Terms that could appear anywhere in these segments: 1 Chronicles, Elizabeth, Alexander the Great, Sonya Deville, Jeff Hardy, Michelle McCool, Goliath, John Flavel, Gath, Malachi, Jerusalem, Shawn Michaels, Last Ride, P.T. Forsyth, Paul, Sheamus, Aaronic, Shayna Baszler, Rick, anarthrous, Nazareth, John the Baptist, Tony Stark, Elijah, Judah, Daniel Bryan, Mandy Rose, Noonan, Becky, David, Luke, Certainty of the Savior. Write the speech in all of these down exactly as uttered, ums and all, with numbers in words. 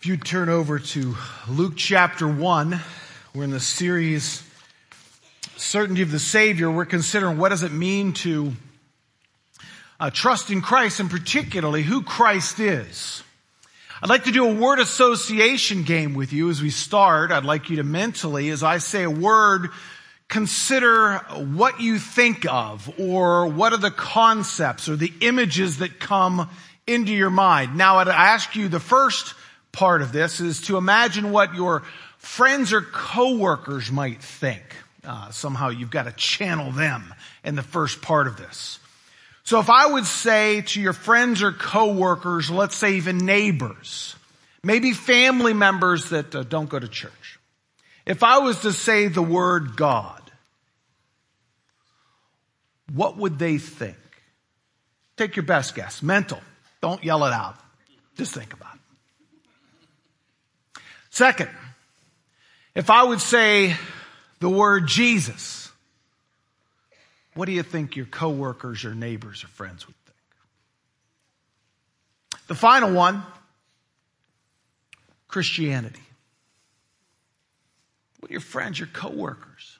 If you turn over to Luke chapter one, we're in the series Certainty of the Savior. We're considering what does it mean to uh, trust in Christ, and particularly who Christ is. I'd like to do a word association game with you as we start. I'd like you to mentally, as I say a word, consider what you think of, or what are the concepts or the images that come into your mind. Now, I'd ask you the first part of this is to imagine what your friends or coworkers might think. Uh, somehow you've got to channel them in the first part of this. So if I would say to your friends or coworkers, let's say even neighbors, maybe family members that uh, don't go to church. If I was to say the word God, what would they think? Take your best guess. Mental. Don't yell it out. Just think about it. Second, if I would say the word Jesus, what do you think your coworkers or neighbors or friends would think? The final one, Christianity. What are your friends, your coworkers?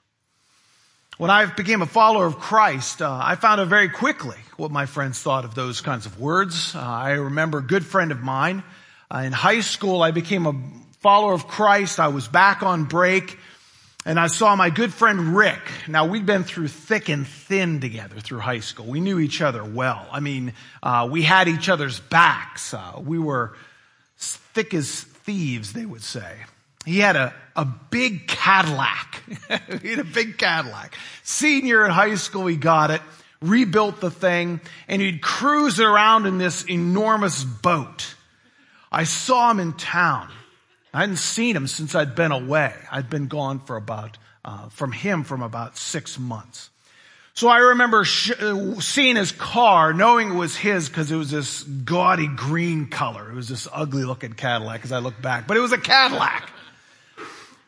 When I became a follower of Christ, uh, I found out very quickly what my friends thought of those kinds of words. Uh, I remember a good friend of mine uh, in high school. I became a follower of Christ. I was back on break, and I saw my good friend Rick. Now, we'd been through thick and thin together through high school. We knew each other well. I mean, uh, we had each other's backs. Uh, we were thick as thieves, they would say. He had a, a big Cadillac. He had a big Cadillac. Senior in high school, he got it, rebuilt the thing, and he'd cruise around in this enormous boat. I saw him in town. I hadn't seen him since I'd been away. I'd been gone for about, uh, from him from about six months. So I remember sh- seeing his car, knowing it was his because it was this gaudy green color. It was this ugly looking Cadillac as I look back, but it was a Cadillac.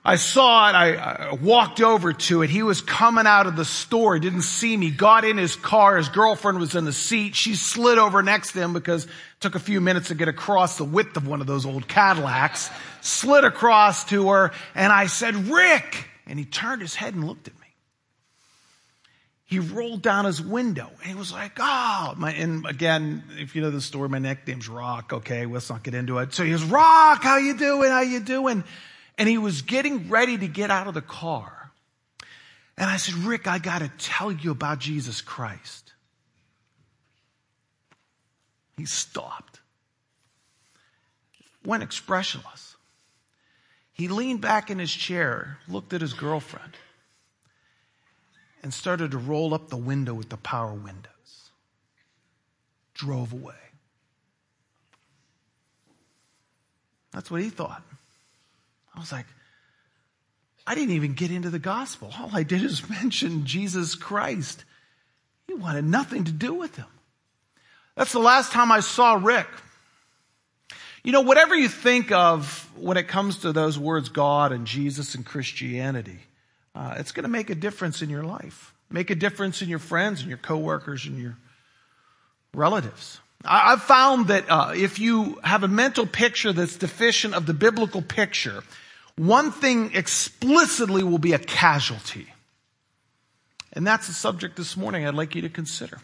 I saw it. I, I walked over to it. He was coming out of the store. He didn't see me. Got in his car. His girlfriend was in the seat. She slid over next to him because it took a few minutes to get across the width of one of those old Cadillacs. Slid across to her. And I said, Rick. And he turned his head and looked at me. He rolled down his window. And he was like, oh. My, and again, if you know the story, my nickname's Rock. Okay, let's not get into it. So he goes, Rock, how you doing? How you doing? And he was getting ready to get out of the car. And I said, Rick, I got to tell you about Jesus Christ. He stopped. Went expressionless. He leaned back in his chair, looked at his girlfriend, and started to roll up the window with the power windows. Drove away. That's what he thought. I was like, I didn't even get into the gospel. All I did is mention Jesus Christ. He wanted nothing to do with him. That's the last time I saw Rick. You know, whatever you think of when it comes to those words, God and Jesus and Christianity, uh, it's going to make a difference in your life. Make a difference in your friends and your coworkers and your relatives. I've found that uh, if you have a mental picture that's deficient of the biblical picture, one thing explicitly will be a casualty. And that's the subject this morning I'd like you to consider.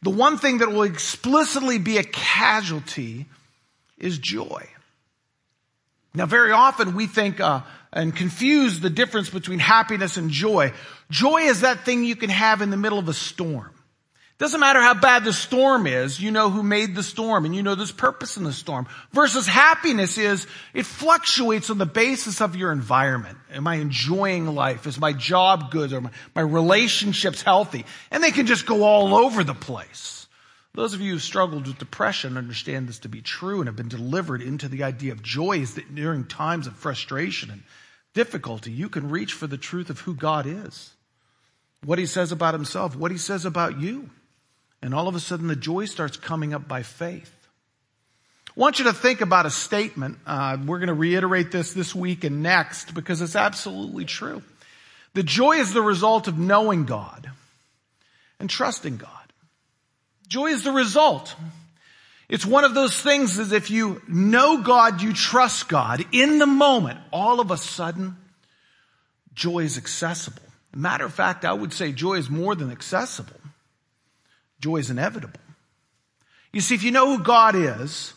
The one thing that will explicitly be a casualty is joy. Now, very often we think uh, and confuse the difference between happiness and joy. Joy is that thing you can have in the middle of a storm. Doesn't matter how bad the storm is, you know who made the storm and you know there's purpose in the storm. Versus happiness is, it fluctuates on the basis of your environment. Am I enjoying life? Is my job good? Are my, my relationships healthy? And they can just go all over the place. Those of you who've struggled with depression understand this to be true and have been delivered into the idea of joy is that during times of frustration and difficulty, you can reach for the truth of who God is. What he says about himself, what he says about you. And all of a sudden, the joy starts coming up by faith. I want you to think about a statement. Uh, we're going to reiterate this this week and next because it's absolutely true. The joy is the result of knowing God and trusting God. Joy is the result. It's one of those things that if you know God, you trust God, in the moment, all of a sudden, joy is accessible. Matter of fact, I would say joy is more than accessible. Joy is inevitable. You see, if you know who God is,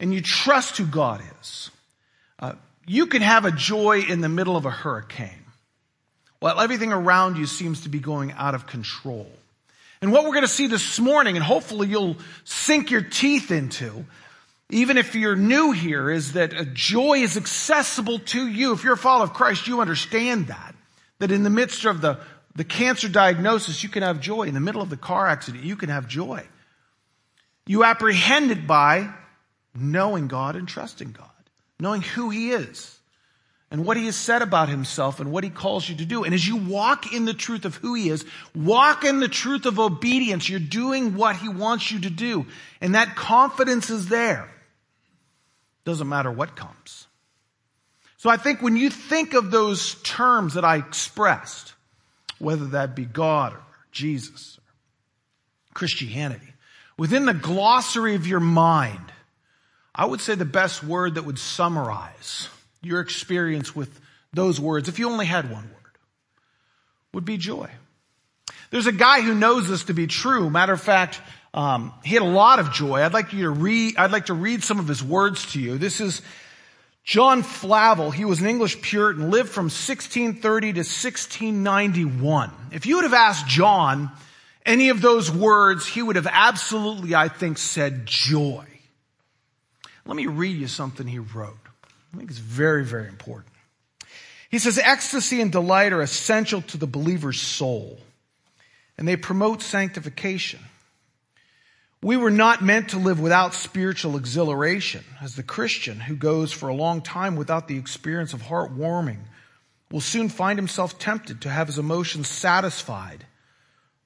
and you trust who God is, uh, you can have a joy in the middle of a hurricane. Well, everything around you seems to be going out of control. And what we're going to see this morning, and hopefully you'll sink your teeth into, even if you're new here, is that a joy is accessible to you. If you're a follower of Christ, you understand that. That in the midst of the, the cancer diagnosis, you can have joy. In the middle of the car accident, you can have joy. You apprehend it by knowing God and trusting God. Knowing who He is. And what He has said about Himself and what He calls you to do. And as you walk in the truth of who He is, walk in the truth of obedience. You're doing what He wants you to do. And that confidence is there. Doesn't matter what comes. So I think when you think of those terms that I expressed, whether that be God or Jesus or Christianity, within the glossary of your mind, I would say the best word that would summarize your experience with those words, if you only had one word, would be joy. There's a guy who knows this to be true. Matter of fact, um, he had a lot of joy. I'd like you to read. I'd like to read some of his words to you. This is John Flavel. He was an English Puritan, lived from sixteen thirty to sixteen ninety-one. If you would have asked John any of those words, he would have absolutely, I think, said joy. Let me read you something he wrote. I think it's very, very important. He says, ecstasy and delight are essential to the believer's soul, and they promote sanctification. We were not meant to live without spiritual exhilaration, as the Christian who goes for a long time without the experience of heartwarming will soon find himself tempted to have his emotions satisfied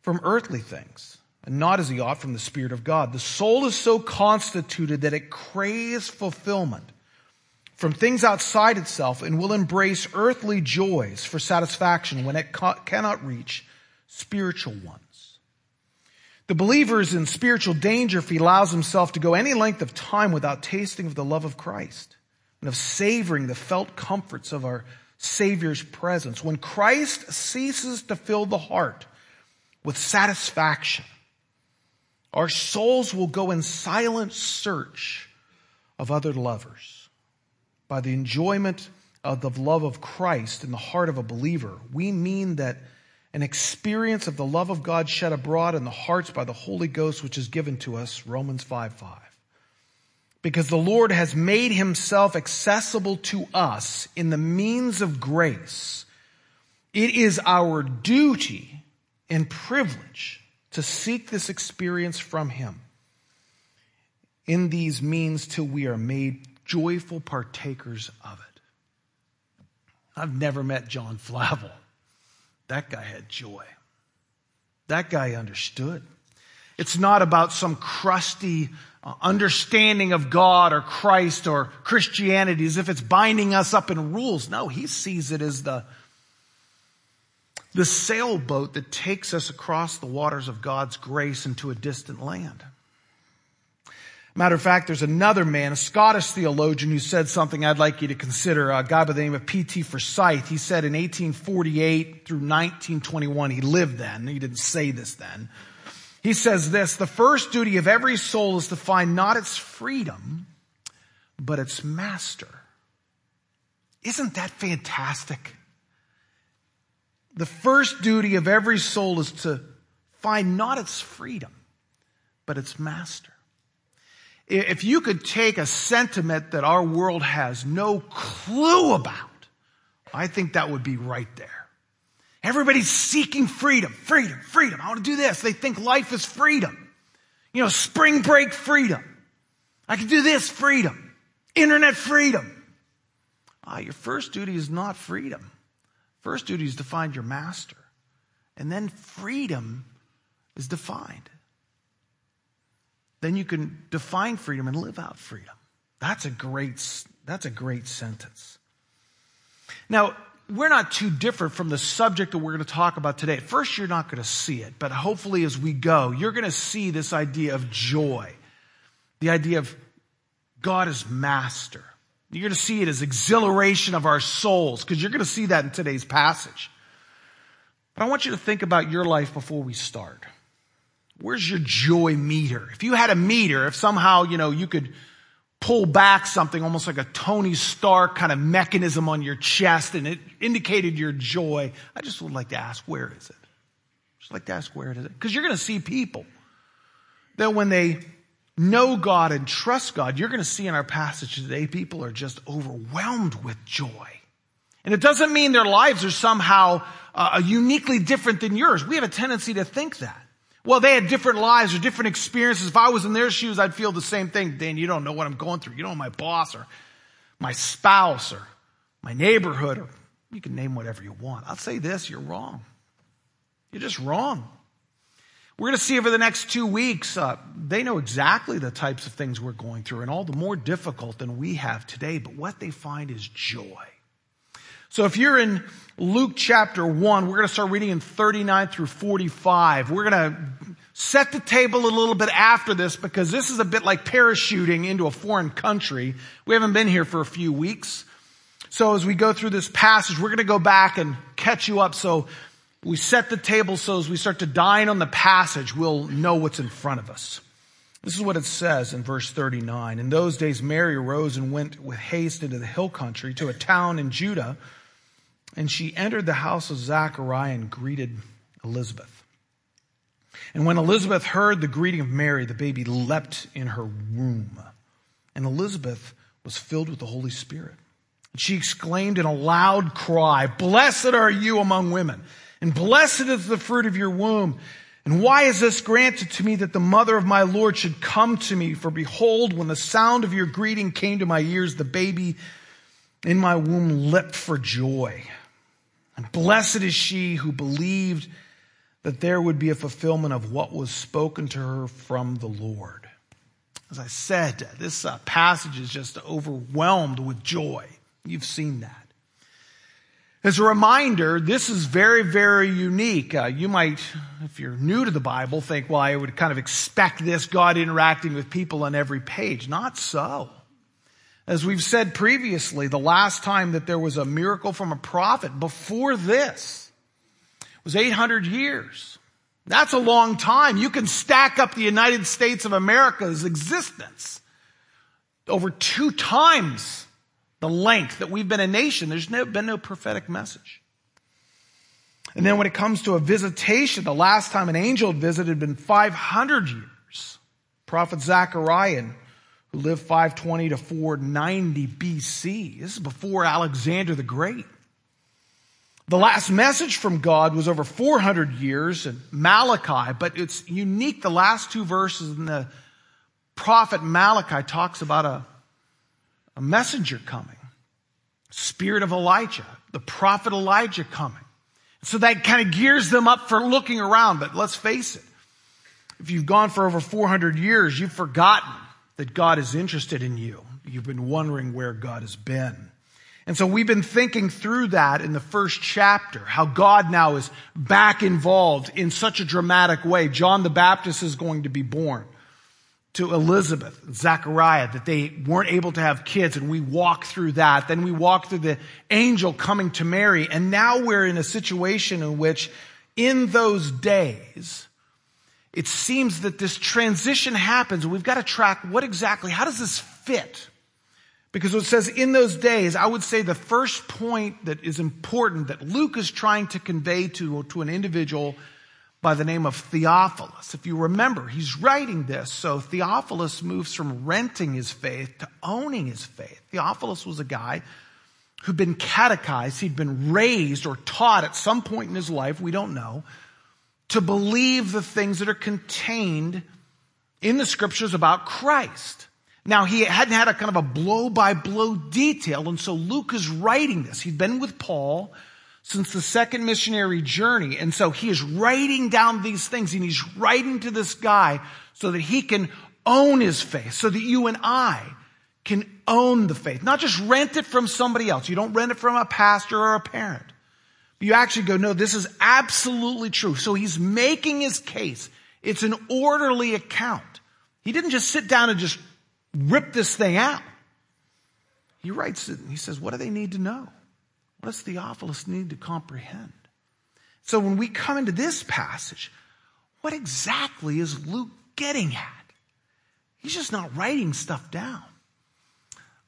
from earthly things, and not as he ought from the Spirit of God. The soul is so constituted that it craves fulfillment from things outside itself and will embrace earthly joys for satisfaction when it ca- cannot reach spiritual ones. The believer is in spiritual danger if he allows himself to go any length of time without tasting of the love of Christ and of savoring the felt comforts of our Savior's presence. When Christ ceases to fill the heart with satisfaction, our souls will go in silent search of other lovers. By the enjoyment of the love of Christ in the heart of a believer, we mean that an experience of the love of God shed abroad in the hearts by the Holy Ghost, which is given to us, Romans five five. Because the Lord has made Himself accessible to us in the means of grace, it is our duty and privilege to seek this experience from Him in these means till we are made joyful partakers of it. I've never met John Flavel. That guy had joy. That guy understood. It's not about some crusty uh, understanding of God or Christ or Christianity as if it's binding us up in rules. No, he sees it as the The sailboat that takes us across the waters of God's grace into a distant land. Matter of fact, there's another man, a Scottish theologian, who said something I'd like you to consider, a guy by the name of P T Forsyth. He said in eighteen forty-eight through nineteen twenty-one, he lived then, he didn't say this then. He says this, the first duty of every soul is to find not its freedom, but its master. Isn't that fantastic? The first duty of every soul is to find not its freedom, but its master. If you could take a sentiment that our world has no clue about, I think that would be right there. Everybody's seeking freedom, freedom, freedom. I want to do this. They think life is freedom. You know, spring break freedom. I can do this, freedom. Internet freedom. Ah, your first duty is not freedom. First duty is to find your master. And then freedom is defined. Then you can define freedom and live out freedom. That's a great, that's a great sentence. Now, we're not too different from the subject that we're going to talk about today. At first, you're not going to see it, but hopefully as we go, you're going to see this idea of joy. the idea of God is master. You're going to see it as exhilaration of our souls, because you're going to see that in today's passage. But I want you to think about your life before we start. Where's your joy meter? If you had a meter, if somehow, you know, you could pull back something almost like a Tony Stark kind of mechanism on your chest and it indicated your joy, I just would like to ask, where is it? Just like to ask, where it is. Because you're going to see people that when they know God and trust God, you're going to see in our passage today, people are just overwhelmed with joy. And it doesn't mean their lives are somehow uh, uniquely different than yours. We have a tendency to think that. Well, they had different lives or different experiences. If I was in their shoes, I'd feel the same thing. Dan, you don't know what I'm going through. You don't know my boss or my spouse or my neighborhood, or you can name whatever you want. I'll say this, you're wrong. You're just wrong. We're going to see over the next two weeks, uh, they know exactly the types of things we're going through, and all the more difficult than we have today. But what they find is joy. So if you're in Luke chapter one, we're going to start reading in thirty-nine through forty-five. We're going to set the table a little bit after this, because this is a bit like parachuting into a foreign country. We haven't been here for a few weeks. So as we go through this passage, we're going to go back and catch you up. So we set the table so as we start to dine on the passage, we'll know what's in front of us. This is what it says in verse thirty-nine. In those days, Mary arose and went with haste into the hill country to a town in Judah. And she entered the house of Zechariah and greeted Elizabeth. And when Elizabeth heard the greeting of Mary, the baby leapt in her womb. And Elizabeth was filled with the Holy Spirit. And she exclaimed in a loud cry, "Blessed are you among women, and blessed is the fruit of your womb. And why is this granted to me that the mother of my Lord should come to me? For behold, when the sound of your greeting came to my ears, the baby in my womb leapt for joy. And blessed is she who believed that there would be a fulfillment of what was spoken to her from the Lord." As I said, this uh, passage is just overwhelmed with joy. You've seen that. As a reminder, this is very, very unique. Uh, you might, if you're new to the Bible, think, well, I would kind of expect this, God interacting with people on every page. Not so. As we've said previously, the last time that there was a miracle from a prophet before this was eight hundred years. That's a long time. You can stack up the United States of America's existence over two times the length that we've been a nation. There's no, been no prophetic message. And then when it comes to a visitation, the last time an angel visited had been five hundred years. Prophet Zechariah, who lived five twenty to four ninety B C. This is before Alexander the Great. The last message from God was over four hundred years in Malachi, but it's unique. The last two verses in the prophet Malachi talks about a A messenger coming, spirit of Elijah, the prophet Elijah coming. So that kind of gears them up for looking around. But let's face it, if you've gone for over four hundred years, you've forgotten that God is interested in you. You've been wondering where God has been. And so we've been thinking through that in the first chapter, how God now is back involved in such a dramatic way. John the Baptist is going to be born to Elizabeth, Zechariah, that they weren't able to have kids, and we walk through that. Then we walk through the angel coming to Mary, and now we're in a situation in which, in those days, it seems that this transition happens. We've got to track what exactly, how does this fit? Because it says, in those days, I would say the first point that is important that Luke is trying to convey to, to an individual by the name of Theophilus. If you remember, he's writing this. So Theophilus moves from renting his faith to owning his faith. Theophilus was a guy who'd been catechized. He'd been raised or taught at some point in his life, we don't know, to believe the things that are contained in the scriptures about Christ. Now, he hadn't had a kind of a blow-by-blow detail, and so Luke is writing this. He'd been with Paul since the second missionary journey. And so he is writing down these things, and he's writing to this guy so that he can own his faith, so that you and I can own the faith. Not just rent it from somebody else. You don't rent it from a pastor or a parent. You actually go, no, this is absolutely true. So he's making his case. It's an orderly account. He didn't just sit down and just rip this thing out. He writes it and he says, what do they need to know? What does Theophilus need to comprehend? So when we come into this passage, what exactly is Luke getting at? He's just not writing stuff down.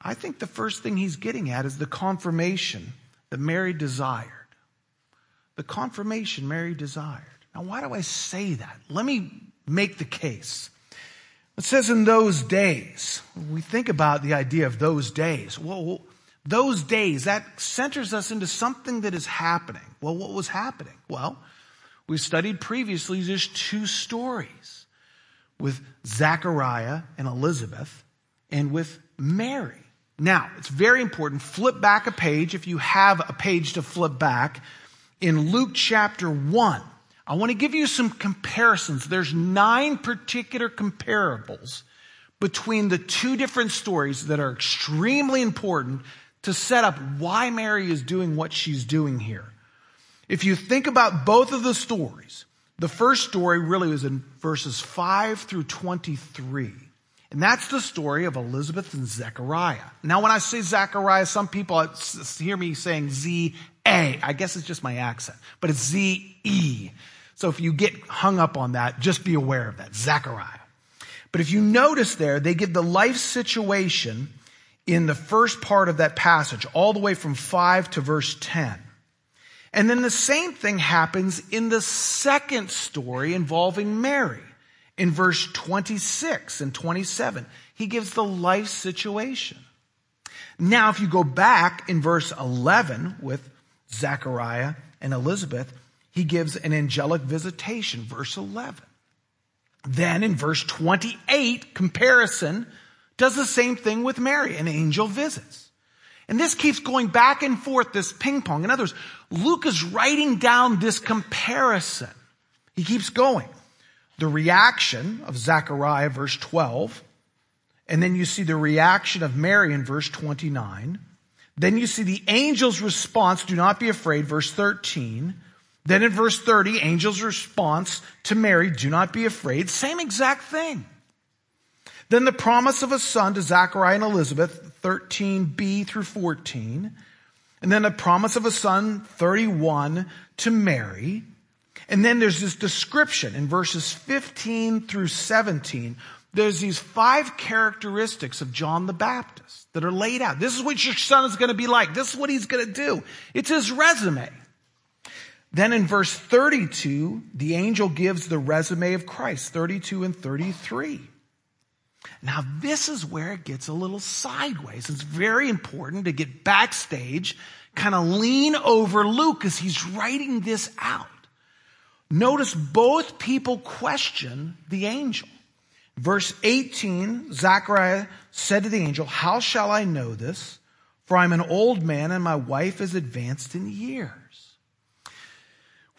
I think the first thing he's getting at is the confirmation that Mary desired. The confirmation Mary desired. Now, why do I say that? Let me make the case. It says in those days. We think about the idea of those days. Well, those days, that centers us into something that is happening. Well, what was happening? Well, we studied previously just two stories with Zechariah and Elizabeth and with Mary. Now, it's very important. Flip back a page if you have a page to flip back. In Luke chapter one, I want to give you some comparisons. There's nine particular comparables between the two different stories that are extremely important to set up why Mary is doing what she's doing here. If you think about both of the stories, the first story really was in verses five through twenty-three. And that's the story of Elizabeth and Zechariah. Now, when I say Zechariah, some people hear me saying Z A. I guess it's just my accent, but it's Z E. So if you get hung up on that, just be aware of that, Zechariah. But if you notice there, they give the life situation in the first part of that passage, all the way from five to verse ten. And then the same thing happens in the second story involving Mary. In verse twenty-six and twenty-seven, he gives the life situation. Now, if you go back in verse eleven with Zechariah and Elizabeth, he gives an angelic visitation, verse eleven. Then in verse twenty-eight, comparison, does the same thing with Mary, an angel visits. And this keeps going back and forth, this ping pong. In other words, Luke is writing down this comparison. He keeps going. The reaction of Zechariah, verse twelve, and then you see the reaction of Mary in verse twenty-nine. Then you see the angel's response, do not be afraid, verse thirteen. Then in verse thirty, angel's response to Mary, do not be afraid, same exact thing. Then the promise of a son to Zechariah and Elizabeth, thirteen b through fourteen. And then the promise of a son, thirty-one, to Mary. And then there's this description in verses fifteen through seventeen. There's these five characteristics of John the Baptist that are laid out. This is what your son is going to be like. This is what he's going to do. It's his resume. Then in verse thirty-two, the angel gives the resume of Christ, thirty-two and thirty-three. Now, this is where it gets a little sideways. It's very important to get backstage, kind of lean over Luke as he's writing this out. Notice both people question the angel. Verse eighteen, Zechariah said to the angel, how shall I know this? For I'm an old man and my wife is advanced in years.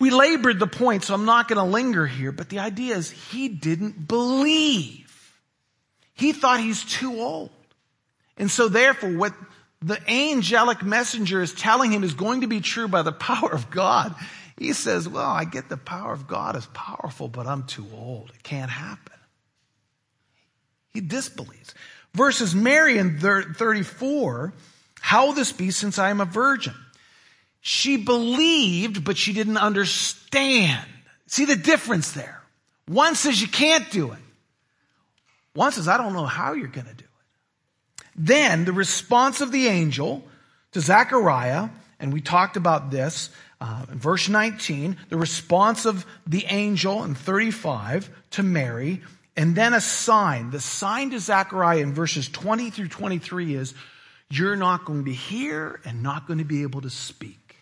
We labored the point, so I'm not going to linger here, but the idea is he didn't believe. He thought he's too old. And so therefore, what the angelic messenger is telling him is going to be true by the power of God. He says, well, I get the power of God is powerful, but I'm too old. It can't happen. He disbelieves. Versus Mary in thirty-four, how will this be since I am a virgin? She believed, but she didn't understand. See the difference there. One says you can't do it. One says, I don't know how you're going to do it. Then the response of the angel to Zechariah, and we talked about this, Uh, in verse nineteen, the response of the angel in thirty-five to Mary, and then a sign. The sign to Zechariah in verses twenty through twenty-three is, you're not going to hear and not going to be able to speak.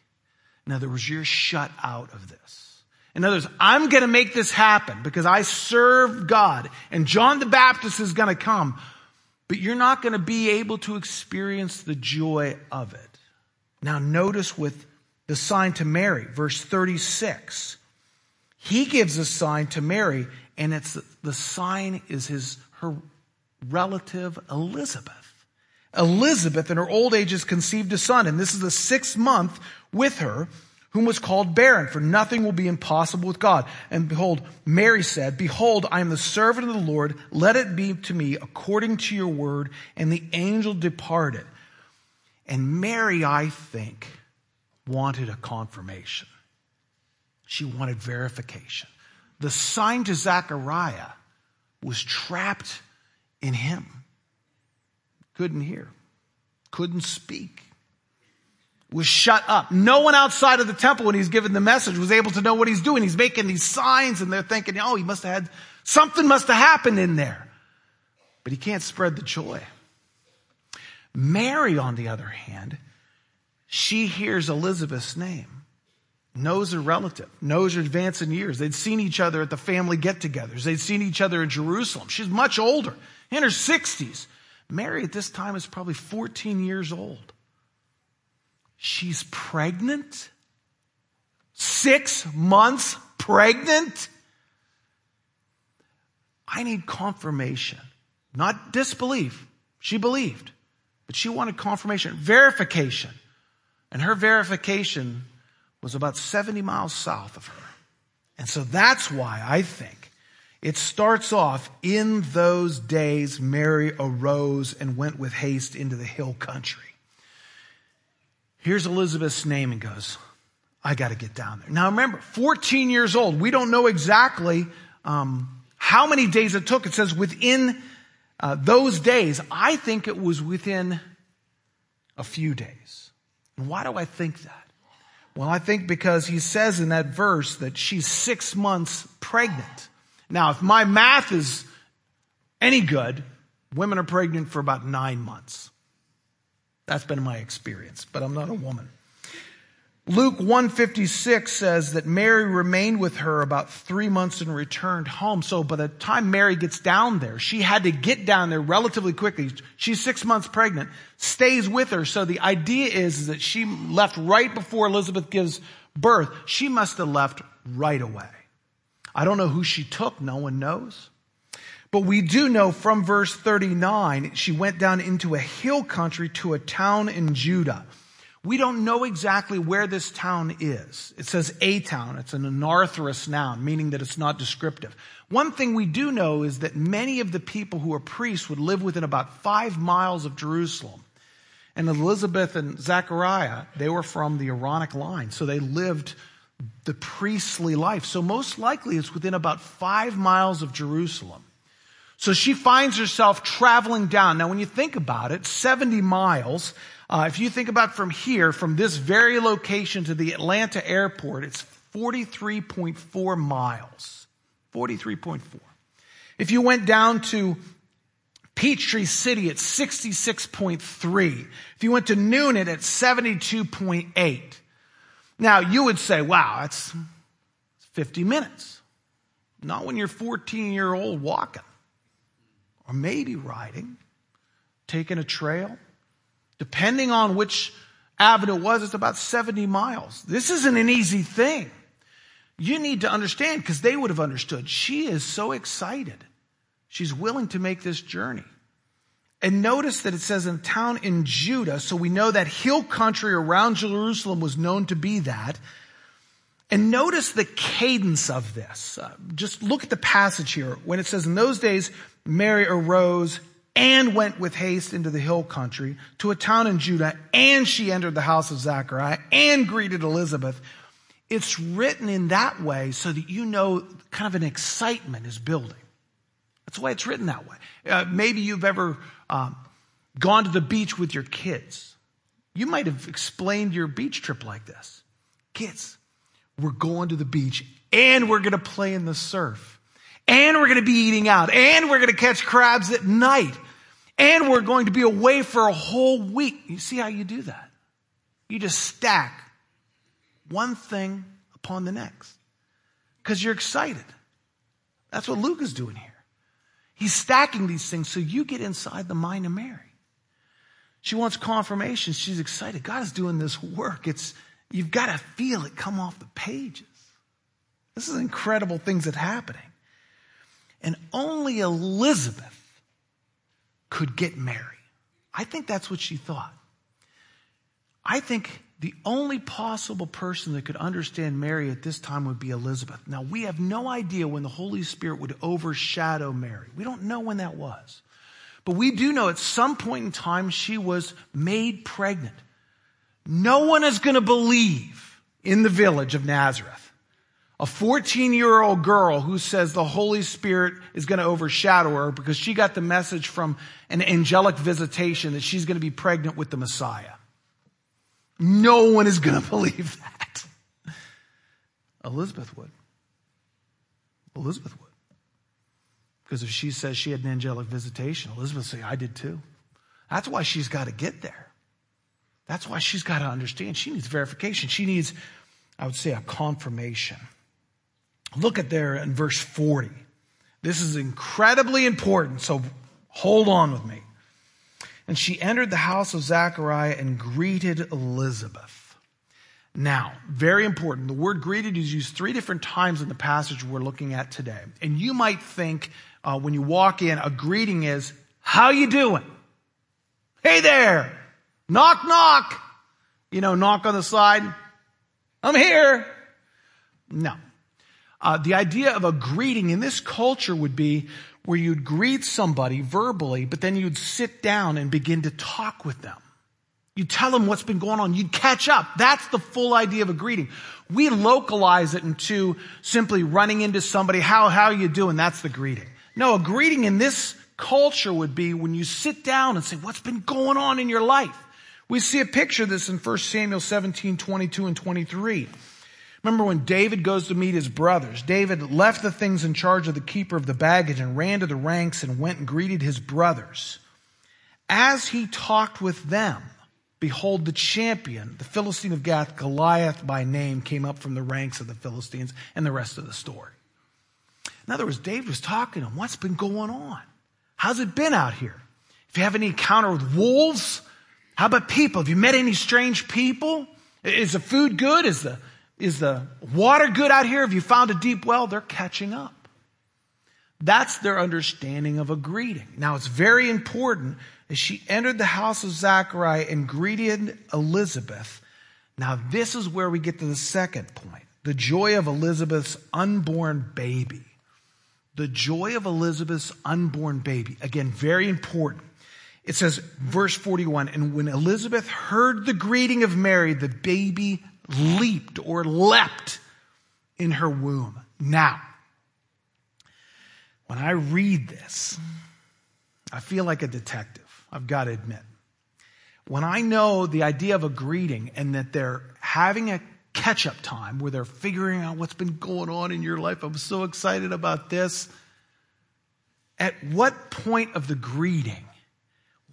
In other words, you're shut out of this. In other words, I'm going to make this happen because I serve God, and John the Baptist is going to come, but you're not going to be able to experience the joy of it. Now notice with the sign to Mary, verse thirty-six. He gives a sign to Mary, and it's the sign is his her relative Elizabeth. Elizabeth in her old age has conceived a son, and this is the sixth month with her, whom was called barren, for nothing will be impossible with God. And behold, Mary said, behold, I am the servant of the Lord. Let it be to me according to your word. And the angel departed. And Mary, I think, wanted a confirmation. She wanted verification. The sign to Zechariah was trapped in him. Couldn't hear. Couldn't speak. Was shut up. No one outside of the temple when he's given the message was able to know what he's doing. He's making these signs and they're thinking, oh, he must have had, something must have happened in there. But he can't spread the joy. Mary, on the other hand, she hears Elizabeth's name, knows her relative, knows her advance in years. They'd seen each other at the family get-togethers. They'd seen each other in Jerusalem. She's much older, in her sixties. Mary at this time is probably fourteen years old. She's pregnant, six months pregnant. I need confirmation, not disbelief. She believed, but she wanted confirmation, verification. And her verification was about seventy miles south of her. And so that's why I think it starts off, in those days, Mary arose and went with haste into the hill country. Here's Elizabeth's name and goes, I got to get down there. Now remember, fourteen years old. We don't know exactly um, how many days it took. It says within uh, those days. I think it was within a few days. And why do I think that? Well, I think because he says in that verse that she's six months pregnant. Now, if my math is any good, women are pregnant for about nine months. That's been my experience, but I'm not a woman. Luke one fifty-six says that Mary remained with her about three months and returned home. So by the time Mary gets down there, she had to get down there relatively quickly. She's six months pregnant, stays with her. So the idea is, is that she left right before Elizabeth gives birth. She must have left right away. I don't know who she took. No one knows. But we do know from verse thirty-nine, she went down into a hill country to a town in Judah. We don't know exactly where this town is. It says a town. It's an anarthrous noun, meaning that it's not descriptive. One thing we do know is that many of the people who are priests would live within about five miles of Jerusalem. And Elizabeth and Zechariah, they were from the Aaronic line, so they lived the priestly life. So most likely it's within about five miles of Jerusalem. So she finds herself traveling down. Now, when you think about it, seventy miles, uh, if you think about from here, from this very location to the Atlanta airport, it's forty-three point four miles. forty-three point four. If you went down to Peachtree City, it's sixty-six point three. If you went to Noonan, it's seventy-two point eight. Now, you would say, wow, that's fifty minutes. Not when you're fourteen-year-old walking. Or maybe riding, taking a trail. Depending on which avenue it was, it's about seventy miles. This isn't an easy thing. You need to understand, because they would have understood. She is so excited. She's willing to make this journey. And notice that it says in a town in Judah, so we know that hill country around Jerusalem was known to be that. And notice the cadence of this. Uh, just look at the passage here. When it says, in those days, Mary arose and went with haste into the hill country to a town in Judah, and she entered the house of Zechariah and greeted Elizabeth. It's written in that way so that you know kind of an excitement is building. That's why it's written that way. Uh, maybe you've ever um, gone to the beach with your kids. You might have explained your beach trip like this. Kids, we're going to the beach, and we're going to play in the surf. And we're going to be eating out. And we're going to catch crabs at night. And we're going to be away for a whole week. You see how you do that? You just stack one thing upon the next. Because you're excited. That's what Luke is doing here. He's stacking these things so you get inside the mind of Mary. She wants confirmation. She's excited. God is doing this work. It's, you've got to feel it come off the pages. This is incredible things that are happening. And only Elizabeth could get Mary. I think that's what she thought. I think the only possible person that could understand Mary at this time would be Elizabeth. Now, we have no idea when the Holy Spirit would overshadow Mary. We don't know when that was. But we do know at some point in time she was made pregnant. No one is going to believe in the village of Nazareth a fourteen-year-old girl who says the Holy Spirit is going to overshadow her because she got the message from an angelic visitation that she's going to be pregnant with the Messiah. No one is going to believe that. Elizabeth would. Elizabeth would. Because if she says she had an angelic visitation, Elizabeth would say, I did too. That's why she's got to get there. That's why she's got to understand. She needs verification. She needs, I would say, a confirmation. Look at there in verse forty. This is incredibly important, so hold on with me. And she entered the house of Zechariah and greeted Elizabeth. Now, very important. The word greeted is used three different times in the passage we're looking at today. And you might think uh, when you walk in, a greeting is, how you doing? Hey there. Knock, knock. You know, knock on the side. I'm here. No. Uh, the idea of a greeting in this culture would be where you'd greet somebody verbally, but then you'd sit down and begin to talk with them. You'd tell them what's been going on. You'd catch up. That's the full idea of a greeting. We localize it into simply running into somebody. How, how are you doing? That's the greeting. No, a greeting in this culture would be when you sit down and say, what's been going on in your life? We see a picture of this in First Samuel seventeen, twenty-two and twenty-three. Remember when David goes to meet his brothers. David left the things in charge of the keeper of the baggage and ran to the ranks and went and greeted his brothers. As he talked with them, behold, the champion, the Philistine of Gath, Goliath by name, came up from the ranks of the Philistines, and the rest of the story. In other words, David was talking to him. What's been going on? How's it been out here? If you have any encounter with wolves, how about people? Have you met any strange people? Is the food good? Is the, is the water good out here? Have you found a deep well? They're catching up. That's their understanding of a greeting. Now, it's very important as she entered the house of Zechariah and greeted Elizabeth. Now, this is where we get to the second point. The joy of Elizabeth's unborn baby. The joy of Elizabeth's unborn baby. Again, very important. It says, verse forty-one, and when Elizabeth heard the greeting of Mary, the baby leaped or leapt in her womb. Now, when I read this, I feel like a detective. I've got to admit. When I know the idea of a greeting and that they're having a catch-up time where they're figuring out what's been going on in your life, I'm so excited about this. At what point of the greeting?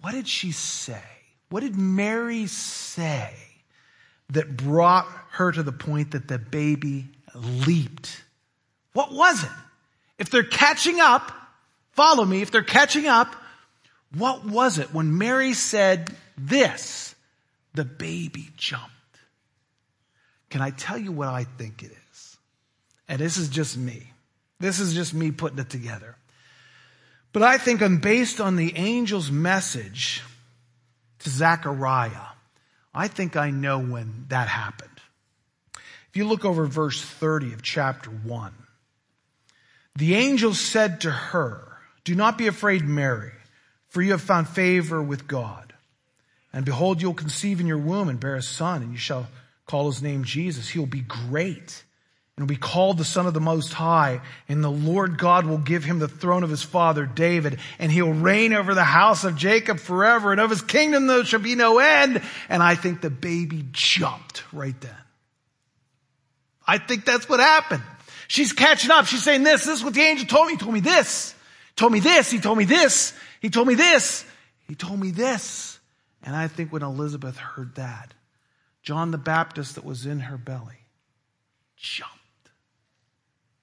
What did she say? What did Mary say that brought her to the point that the baby leaped? What was it? If they're catching up, follow me, if they're catching up, what was it when Mary said this? The baby jumped. Can I tell you what I think it is? And this is just me. This is just me putting it together. But I think based on the angel's message to Zechariah, I think I know when that happened. If you look over verse thirty of chapter one, the angel said to her, do not be afraid, Mary, for you have found favor with God. And behold, you'll conceive in your womb and bear a son, and you shall call his name Jesus. He will be great. And will be called the Son of the Most High, and the Lord God will give him the throne of his father David, and he'll reign over the house of Jacob forever, and of his kingdom there shall be no end. And I think the baby jumped right then. I think that's what happened. She's catching up. She's saying this. This is what the angel told me. He told me this. He told me this. He told me this. He told me this. He told me this. And I think when Elizabeth heard that, John the Baptist that was in her belly jumped.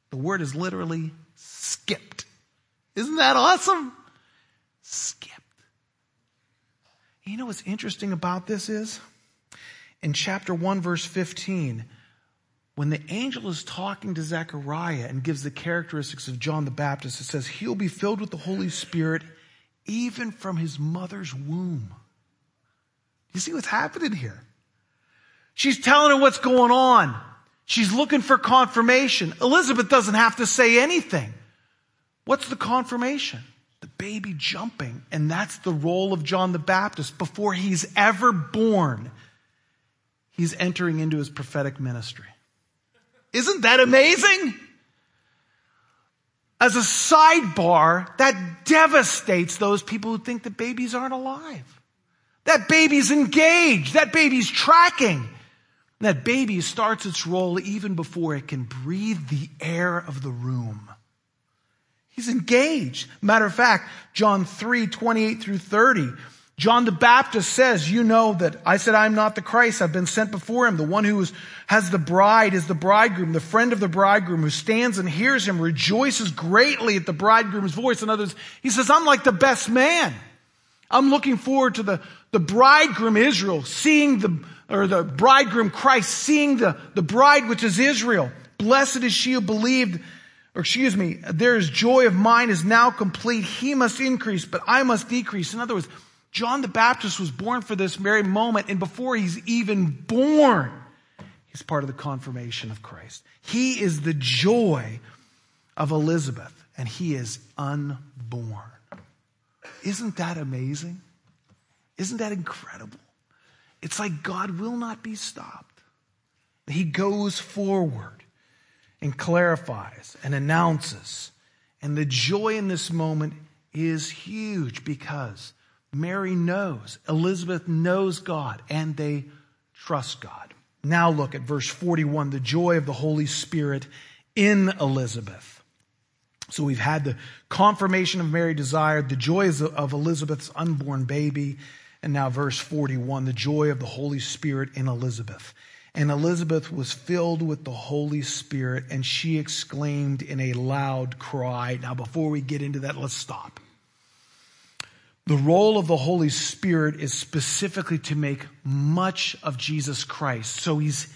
The word is literally skipped. Isn't that awesome? Skipped. You know what's interesting about this is? In chapter one, verse fifteen, when the angel is talking to Zechariah and gives the characteristics of John the Baptist, it says, he'll be filled with the Holy Spirit even from his mother's womb. You see what's happening here? She's telling her what's going on. She's looking for confirmation. Elizabeth doesn't have to say anything. What's the confirmation? The baby jumping. And that's the role of John the Baptist. Before he's ever born, he's entering into his prophetic ministry. Isn't that amazing? As a sidebar, that devastates those people who think that babies aren't alive. That baby's engaged. That baby's tracking. That baby starts its role even before it can breathe the air of the room. He's engaged. Matter of fact, John three, twenty-eight through thirty, John the Baptist says, you know that I said, I'm not the Christ. I've been sent before him. The one who is, has the bride is the bridegroom. The friend of the bridegroom who stands and hears him rejoices greatly at the bridegroom's voice. In other words, he says, I'm like the best man. I'm looking forward to the, the bridegroom Israel seeing the, or the bridegroom Christ seeing the, the bride, which is Israel. Blessed is she who believed. Or excuse me, there is joy of mine is now complete. He must increase, but I must decrease. In other words, John the Baptist was born for this very moment, and before he's even born, he's part of the confirmation of Christ. He is the joy of Elizabeth, and he is unborn. Isn't that amazing? Isn't that incredible? It's like God will not be stopped. He goes forward and clarifies and announces. And the joy in this moment is huge because Mary knows, Elizabeth knows God, and they trust God. Now look at verse forty-one, the joy of the Holy Spirit in Elizabeth. So we've had the confirmation of Mary desired, the joy of Elizabeth's unborn baby, and now verse forty-one, the joy of the Holy Spirit in Elizabeth. And Elizabeth was filled with the Holy Spirit, and she exclaimed in a loud cry. Now, before we get into that, let's stop. The role of the Holy Spirit is specifically to make much of Jesus Christ. So he's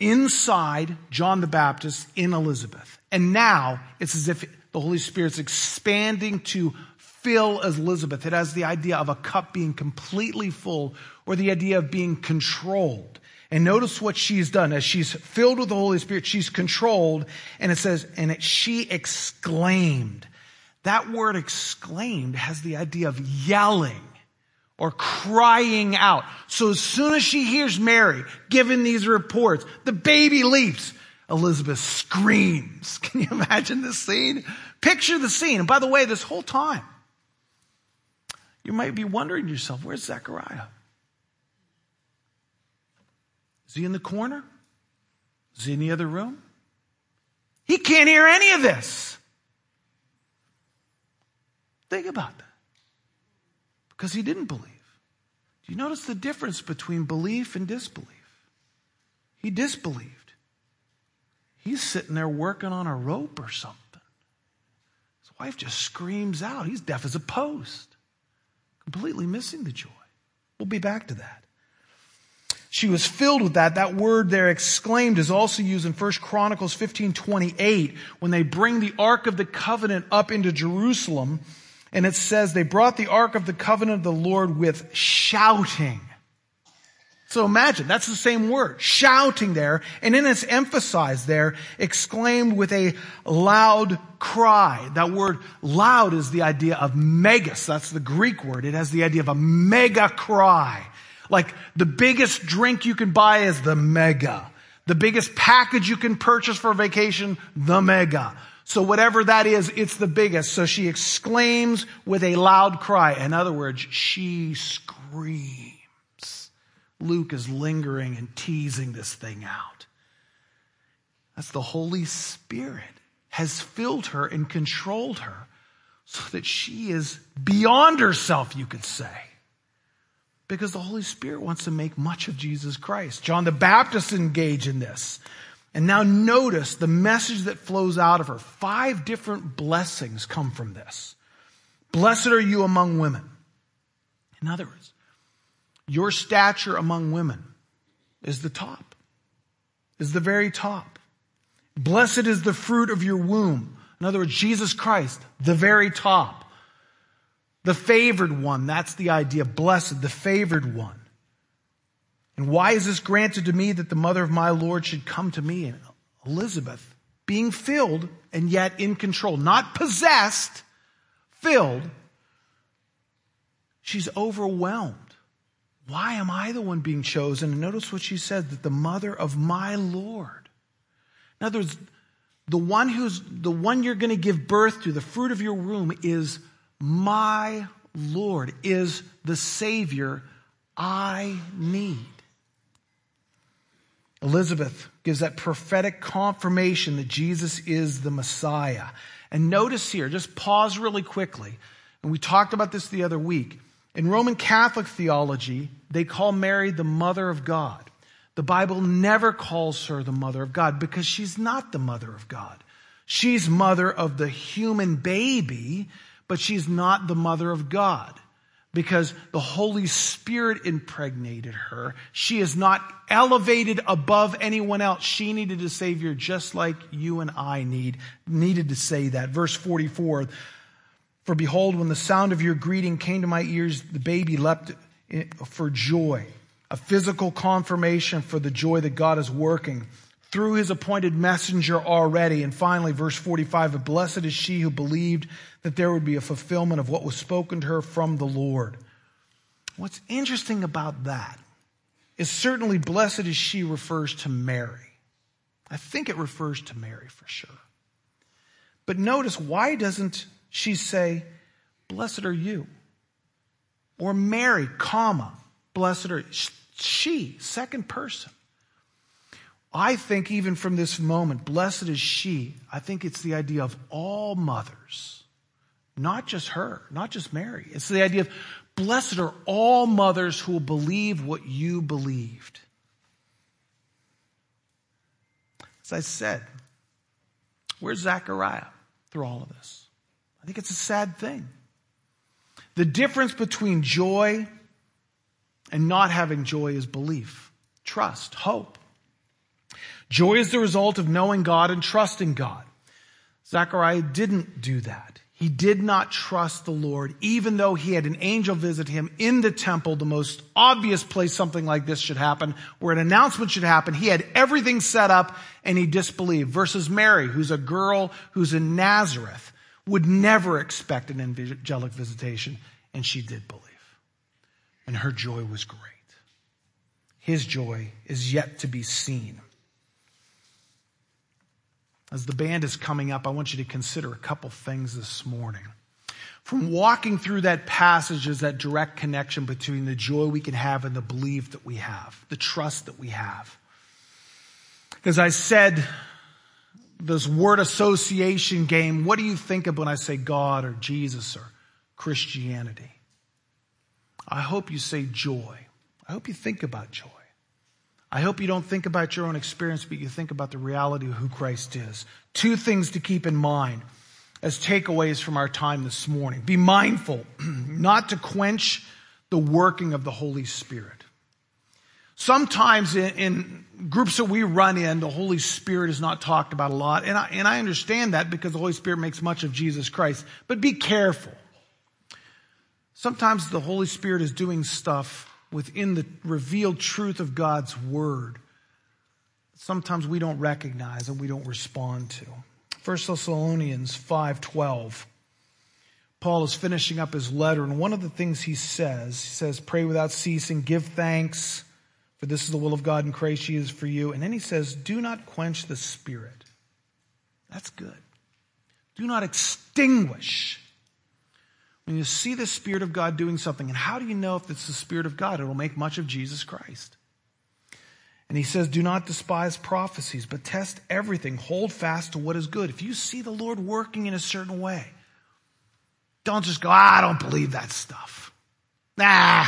inside John the Baptist in Elizabeth. And now it's as if the Holy Spirit's expanding to fill Elizabeth. It has the idea of a cup being completely full, or the idea of being controlled. And notice what she's done. As she's filled with the Holy Spirit, she's controlled. And it says, and it, she exclaimed. That word exclaimed has the idea of yelling or crying out. So as soon as she hears Mary giving these reports, the baby leaps. Elizabeth screams. Can you imagine this scene? Picture the scene. And by the way, this whole time, you might be wondering to yourself, where's Zechariah? Is he in the corner? Is he in the other room? He can't hear any of this. Think about that. Because he didn't believe. Do you notice the difference between belief and disbelief? He disbelieved. He's sitting there working on a rope or something. His wife just screams out. He's deaf as a post. Completely missing the joy. We'll be back to that. She was filled with that. That word there, exclaimed, is also used in First Chronicles fifteen twenty-eight when they bring the Ark of the Covenant up into Jerusalem. And it says they brought the Ark of the Covenant of the Lord with shouting. So imagine, that's the same word, shouting there. And then it's emphasized there, exclaimed with a loud cry. That word loud is the idea of megas. That's the Greek word. It has the idea of a mega cry. Like the biggest drink you can buy is the mega. The biggest package you can purchase for vacation, the mega. So whatever that is, it's the biggest. So she exclaims with a loud cry. In other words, she screams. Luke is lingering and teasing this thing out. That's the Holy Spirit has filled her and controlled her so that she is beyond herself, you could say. Because the Holy Spirit wants to make much of Jesus Christ. John the Baptist engaged in this. And now notice the message that flows out of her. Five different blessings come from this. Blessed are you among women. In other words, your stature among women is the top, is the very top. Blessed is the fruit of your womb. In other words, Jesus Christ, the very top. The favored one, that's the idea, blessed, the favored one. And why is this granted to me that the mother of my Lord should come to me? Elizabeth, being filled and yet in control, not possessed, filled. She's overwhelmed. Why am I the one being chosen? And notice what she said, that the mother of my Lord. In other words, the one who's the one you're going to give birth to, the fruit of your womb, is my Lord, is the Savior I need. Elizabeth gives that prophetic confirmation that Jesus is the Messiah. And notice here, just pause really quickly. And we talked about this the other week. In Roman Catholic theology, they call Mary the mother of God. The Bible never calls her the mother of God because she's not the mother of God. She's mother of the human baby, but she's not the mother of God because the Holy Spirit impregnated her. She is not elevated above anyone else. She needed a Savior just like you and I need. Needed to say that. Verse forty-four, for behold, when the sound of your greeting came to my ears, the baby leapt for joy. A physical confirmation for the joy that God is working through his appointed messenger already. And finally, verse forty-five, blessed is she who believed that there would be a fulfillment of what was spoken to her from the Lord. What's interesting about that is certainly blessed is she refers to Mary. I think it refers to Mary for sure. But notice, why doesn't she say, blessed are you? Or Mary, comma, blessed are she, second person. I think even from this moment, blessed is she, I think it's the idea of all mothers, not just her, not just Mary. It's the idea of blessed are all mothers who will believe what you believed. As I said, where's Zechariah through all of this? I think it's a sad thing. The difference between joy and not having joy is belief, trust, hope. Joy is the result of knowing God and trusting God. Zechariah didn't do that. He did not trust the Lord, even though he had an angel visit him in the temple, the most obvious place something like this should happen, where an announcement should happen. He had everything set up and he disbelieved. Versus Mary, who's a girl who's in Nazareth, would never expect an angelic visitation, and she did believe. And her joy was great. His joy is yet to be seen. As the band is coming up, I want you to consider a couple things this morning. From walking through that passage is that direct connection between the joy we can have and the belief that we have, the trust that we have. As I said, this word association game, what do you think of when I say God or Jesus or Christianity? I hope you say joy. I hope you think about joy. I hope you don't think about your own experience, but you think about the reality of who Christ is. Two things to keep in mind as takeaways from our time this morning. Be mindful not to quench the working of the Holy Spirit. Sometimes in, in groups that we run in, the Holy Spirit is not talked about a lot. And I, and I understand that because the Holy Spirit makes much of Jesus Christ. But be careful. Sometimes the Holy Spirit is doing stuff within the revealed truth of God's Word. Sometimes we don't recognize and we don't respond to. First Thessalonians five twelve. Paul is finishing up his letter. And one of the things he says, he says, pray without ceasing, give thanks, for this is the will of God in Christ Jesus for you. And then he says, do not quench the Spirit. That's good. Do not extinguish. When you see the Spirit of God doing something, and how do you know if it's the Spirit of God? It will make much of Jesus Christ. And he says, do not despise prophecies, but test everything. Hold fast to what is good. If you see the Lord working in a certain way, don't just go, ah, I don't believe that stuff. Nah.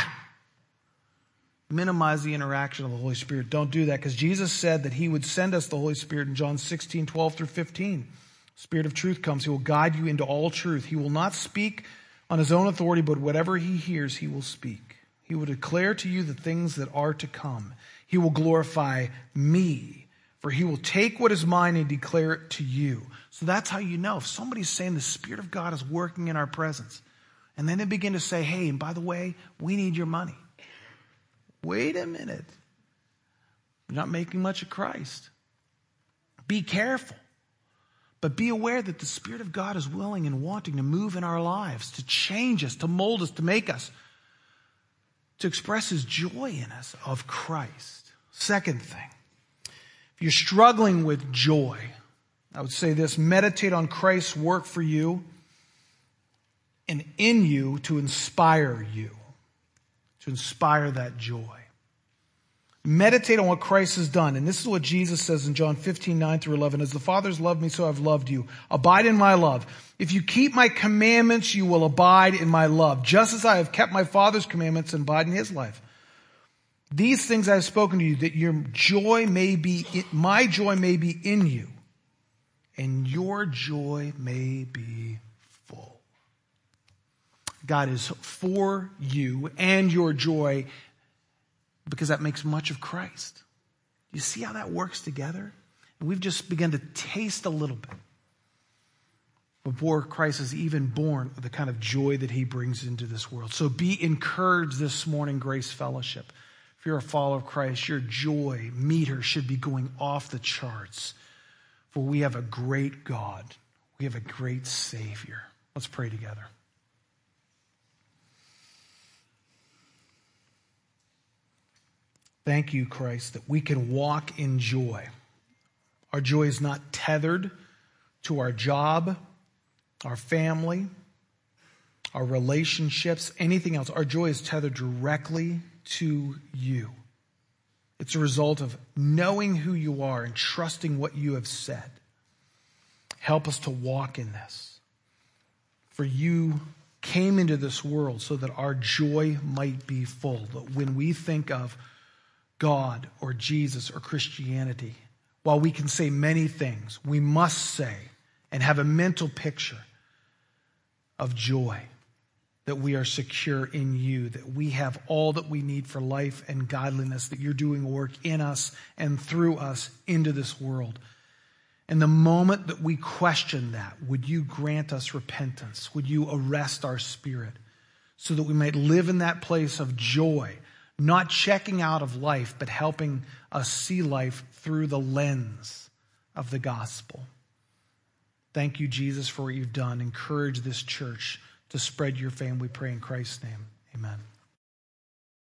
Minimize the interaction of the Holy Spirit. Don't do that, because Jesus said that he would send us the Holy Spirit in John sixteen, twelve through fifteen. Spirit of truth comes. He will guide you into all truth. He will not speak on his own authority, but whatever he hears, he will speak. He will declare to you the things that are to come. He will glorify me, for he will take what is mine and declare it to you. So that's how you know. If somebody's saying the Spirit of God is working in our presence, and then they begin to say, hey, and by the way, we need your money. Wait a minute. You're not making much of Christ. Be careful. But be aware that the Spirit of God is willing and wanting to move in our lives, to change us, to mold us, to make us, to express His joy in us of Christ. Second thing, if you're struggling with joy, I would say this: meditate on Christ's work for you and in you to inspire you, to inspire that joy. Meditate on what Christ has done. And this is what Jesus says in John fifteen, nine through eleven. As the Father's loved me, so I've loved you. Abide in my love. If you keep my commandments, you will abide in my love, just as I have kept my Father's commandments and abide in his life. These things I have spoken to you, that your joy may be, in, my joy may be in you, and your joy may be full. God is for you and your joy, because that makes much of Christ. You see how that works together? And we've just begun to taste a little bit before Christ is even born, the kind of joy that he brings into this world. So be encouraged this morning, Grace Fellowship. If you're a follower of Christ, your joy meter should be going off the charts. For we have a great God. We have a great Savior. Let's pray together. Thank you, Christ, that we can walk in joy. Our joy is not tethered to our job, our family, our relationships, anything else. Our joy is tethered directly to you. It's a result of knowing who you are and trusting what you have said. Help us to walk in this. For you came into this world so that our joy might be full. That when we think of God or Jesus or Christianity, while we can say many things, we must say and have a mental picture of joy, that we are secure in you, that we have all that we need for life and godliness, that you're doing work in us and through us into this world. And the moment that we question that, would you grant us repentance? Would you arrest our spirit so that we might live in that place of joy, not checking out of life, but helping us see life through the lens of the gospel. Thank you, Jesus, for what you've done. Encourage this church to spread your fame. We pray in Christ's name. Amen.